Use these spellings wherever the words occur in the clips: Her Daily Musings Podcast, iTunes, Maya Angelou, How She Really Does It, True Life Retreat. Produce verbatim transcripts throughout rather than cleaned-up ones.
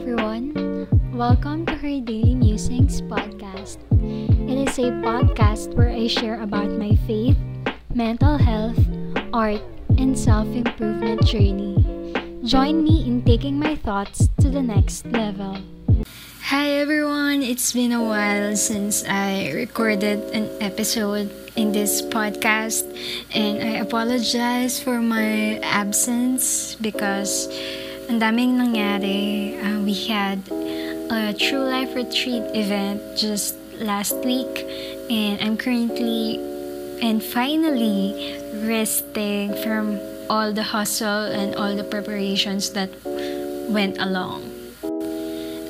everyone. Welcome to Her Daily Musings Podcast. It is a podcast where I share about my faith, mental health, art, and self-improvement journey. Join me in taking my thoughts to the next level. Hi everyone! It's been a while since I recorded an episode in this podcast, and I apologize for my absence because ang daming nangyari. Uh, we had a True Life Retreat event just last week, and I'm currently and finally resting from all the hustle and all the preparations that went along.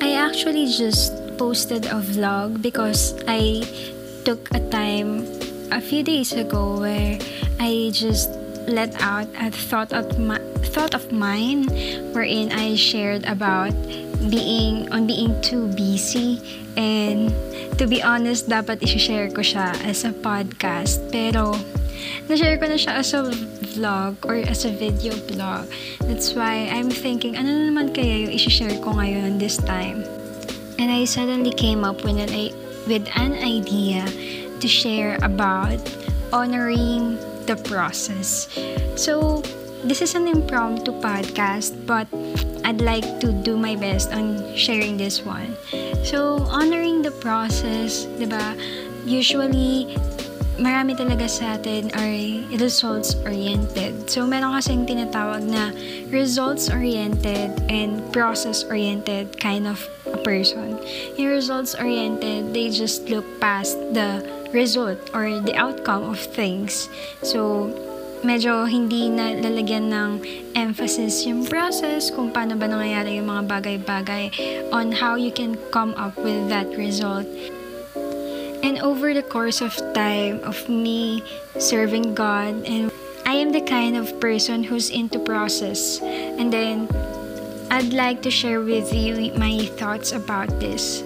I actually just posted a vlog because I took a time a few days ago where I just let out a thought of my thought of mine, wherein I shared about being on being too busy. And to be honest, dapat i-share ko siya as a podcast, pero na-share ko na siya as a vlog or as a video blog. That's why I'm thinking, ano naman kaya yung i-share ko ngayon this time? And I suddenly came up with an with an idea to share about honoring the process. So this is an impromptu podcast, but I'd like to do my best on sharing this one. So, honoring the process, diba? Usually, marami talaga sa atin are results-oriented. So, meron kasing tinatawag na results-oriented and process-oriented kind of a person. Yung results-oriented, they just look past the result or the outcome of things. So, medyo hindi na lalagyan ng emphasis yung process, kung paano ba nangyayari yung mga bagay-bagay, on how you can come up with that result. And over the course of time of me serving God, and I am the kind of person who's into process. And then, I'd like to share with you my thoughts about this.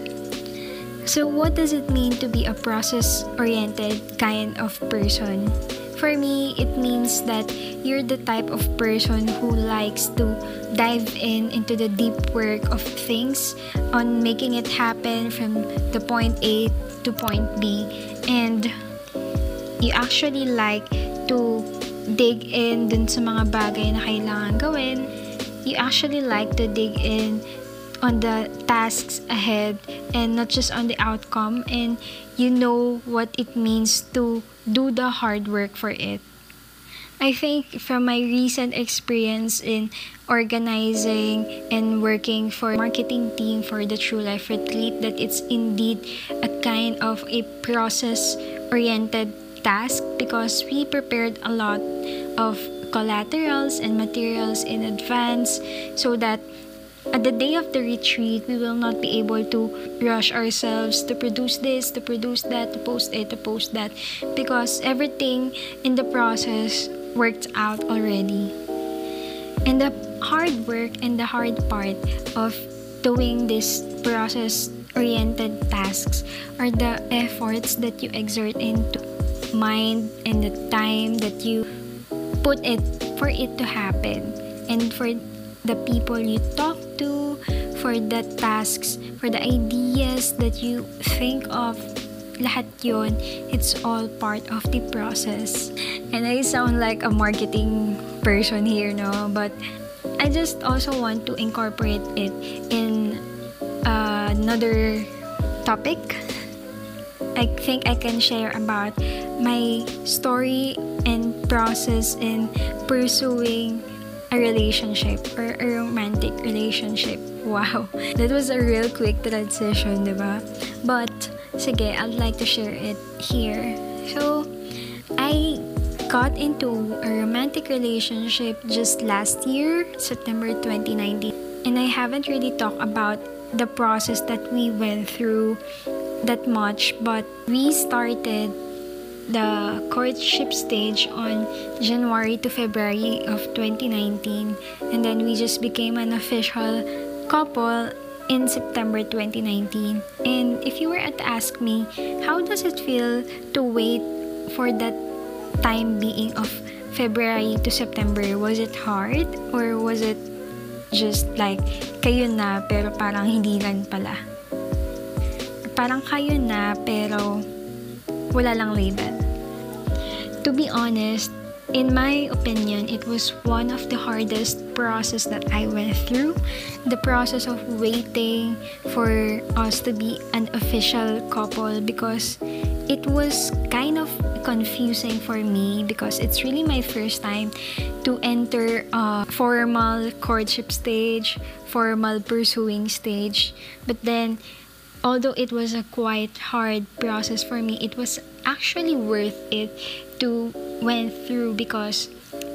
So what does it mean to be a process-oriented kind of person? For me, it means that you're the type of person who likes to dive in into the deep work of things on making it happen from the point A to point B. And you actually like to dig in dun sa mga bagay na kailangan gawin. You actually like to dig in on the tasks ahead and not just on the outcome. And you know what it means to do the hard work for it. I think from my recent experience in organizing and working for marketing team for the True Life Retreat, that it's indeed a kind of a process-oriented task, because we prepared a lot of collaterals and materials in advance so that at the day of the retreat, we will not be able to rush ourselves to produce this, to produce that, to post it, to post that, because everything in the process worked out already. And the hard work and the hard part of doing this process-oriented tasks are the efforts that you exert into mind and the time that you put it for it to happen, and for the people you talk to, for the tasks, for the ideas that you think of, lahat yun, it's all part of the process. And I sound like a marketing person here, no? But I just also want to incorporate it in uh, another topic. I think I can share about my story and process in pursuing a relationship or a romantic relationship. Wow, that was a real quick transition, diba? But sige, I'd like to share it here. So I got into a romantic relationship just last year, September twenty nineteen, and I haven't really talked about the process that we went through that much, but we started the courtship stage on January to February of twenty nineteen, and then we just became an official couple in September twenty nineteen. And if you were to ask me, how does it feel to wait for that time being of February to September? Was it hard, or was it just like kayo na pero parang hindi lang pala. Parang kayo na pero wala lang label. To be honest, in my opinion, it was one of the hardest process that I went through. The process of waiting for us to be an official couple, because it was kind of confusing for me because it's really my first time to enter a formal courtship stage, formal pursuing stage. But then, although it was a quite hard process for me, it was actually worth it to went through, because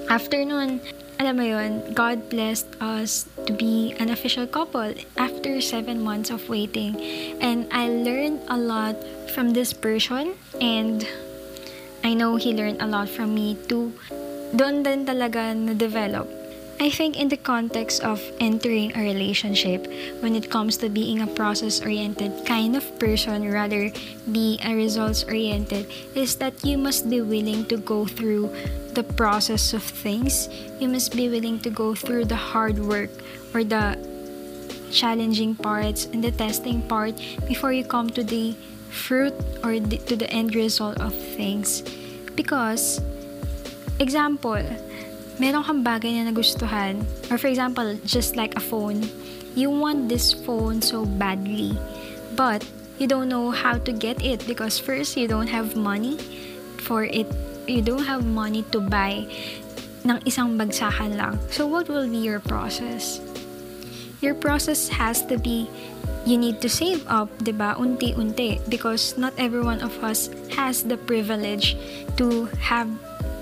after nun, alam mo yun, God blessed us to be an official couple after seven months of waiting. And I learned a lot from this person, and I know he learned a lot from me too. Doon din talaga na-develop. I think in the context of entering a relationship, when it comes to being a process-oriented kind of person rather be a results-oriented, is that you must be willing to go through the process of things. You must be willing to go through the hard work or the challenging parts and the testing part before you come to the fruit or the, to the end result of things. Because, example, meron kang bagay na nagustuhan, or for example, just like a phone, you want this phone so badly, but you don't know how to get it because first, you don't have money for it. You don't have money to buy ng isang bagsakan lang. So what will be your process? Your process has to be, you need to save up, diba? Unti-unti, because not every one of us has the privilege to have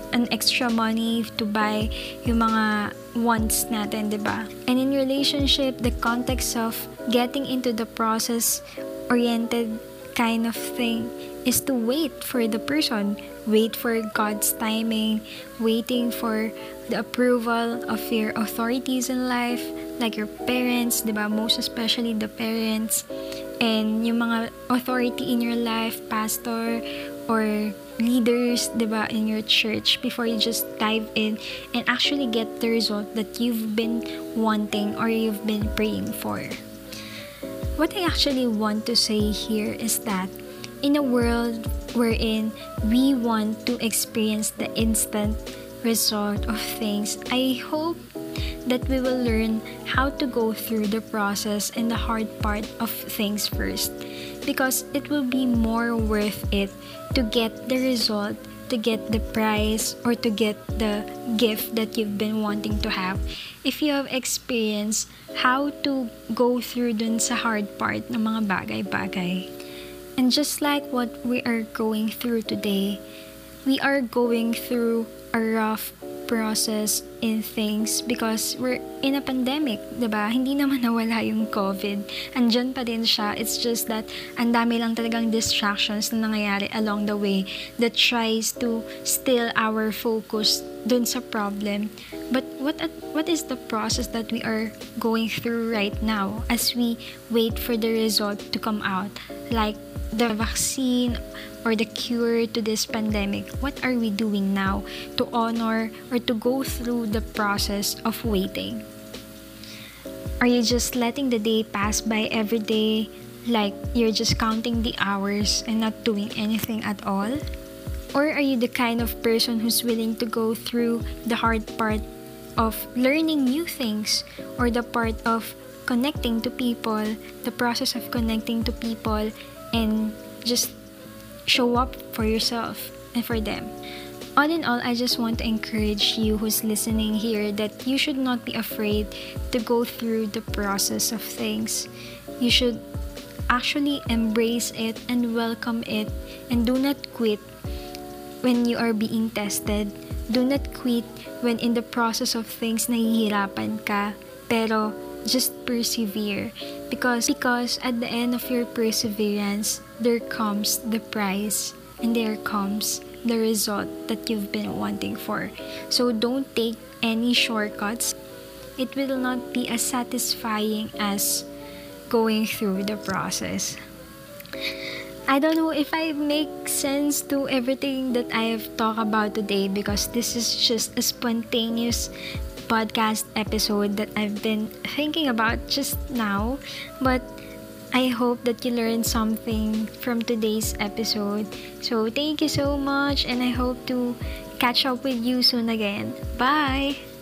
an extra money to buy yung mga wants natin, diba? And in relationship, the context of getting into the process-oriented kind of thing is to wait for the person, wait for God's timing, waiting for the approval of your authorities in life, like your parents, diba? Most especially the parents, and yung mga authority in your life, pastor, or leaders, diba, in your church, before you just dive in and actually get the result that you've been wanting or you've been praying for. What I actually want to say here is that in a world wherein we want to experience the instant result of things, I hope that we will learn how to go through the process and the hard part of things first, because it will be more worth it to get the result, to get the prize, or to get the gift that you've been wanting to have, if you have experienced how to go through dun sa hard part ng mga bagay-bagay. And just like what we are going through today, we are going through a rough process in things because we're in a pandemic, diba? Hindi naman nawala yung COVID. Andyan pa din siya. It's just that ang dami lang talagang distractions na nangyayari along the way that tries to steal our focus dun sa problem. But what what is the process that we are going through right now as we wait for the result to come out? Like the vaccine or the cure to this pandemic, what are we doing now to honor or to go through the process of waiting? Are you just letting the day pass by every day, like you're just counting the hours and not doing anything at all? Or are you the kind of person who's willing to go through the hard part of learning new things, or the part of connecting to people, the process of connecting to people, and just show up for yourself and for them? All in all, I just want to encourage you who's listening here that you should not be afraid to go through the process of things. You should actually embrace it and welcome it, and do not quit when you are being tested. Do not quit when in the process of things nahihirapan ka, pero just persevere, because because at the end of your perseverance, there comes the prize and there comes the result that you've been wanting for. So don't take any shortcuts. It will not be as satisfying as going through the process. I don't know if I make sense to everything that I have talked about today, because this is just a spontaneous podcast episode that I've been thinking about just now, but I hope that you learned something from today's episode. So thank you so much, and I hope to catch up with you soon again. Bye!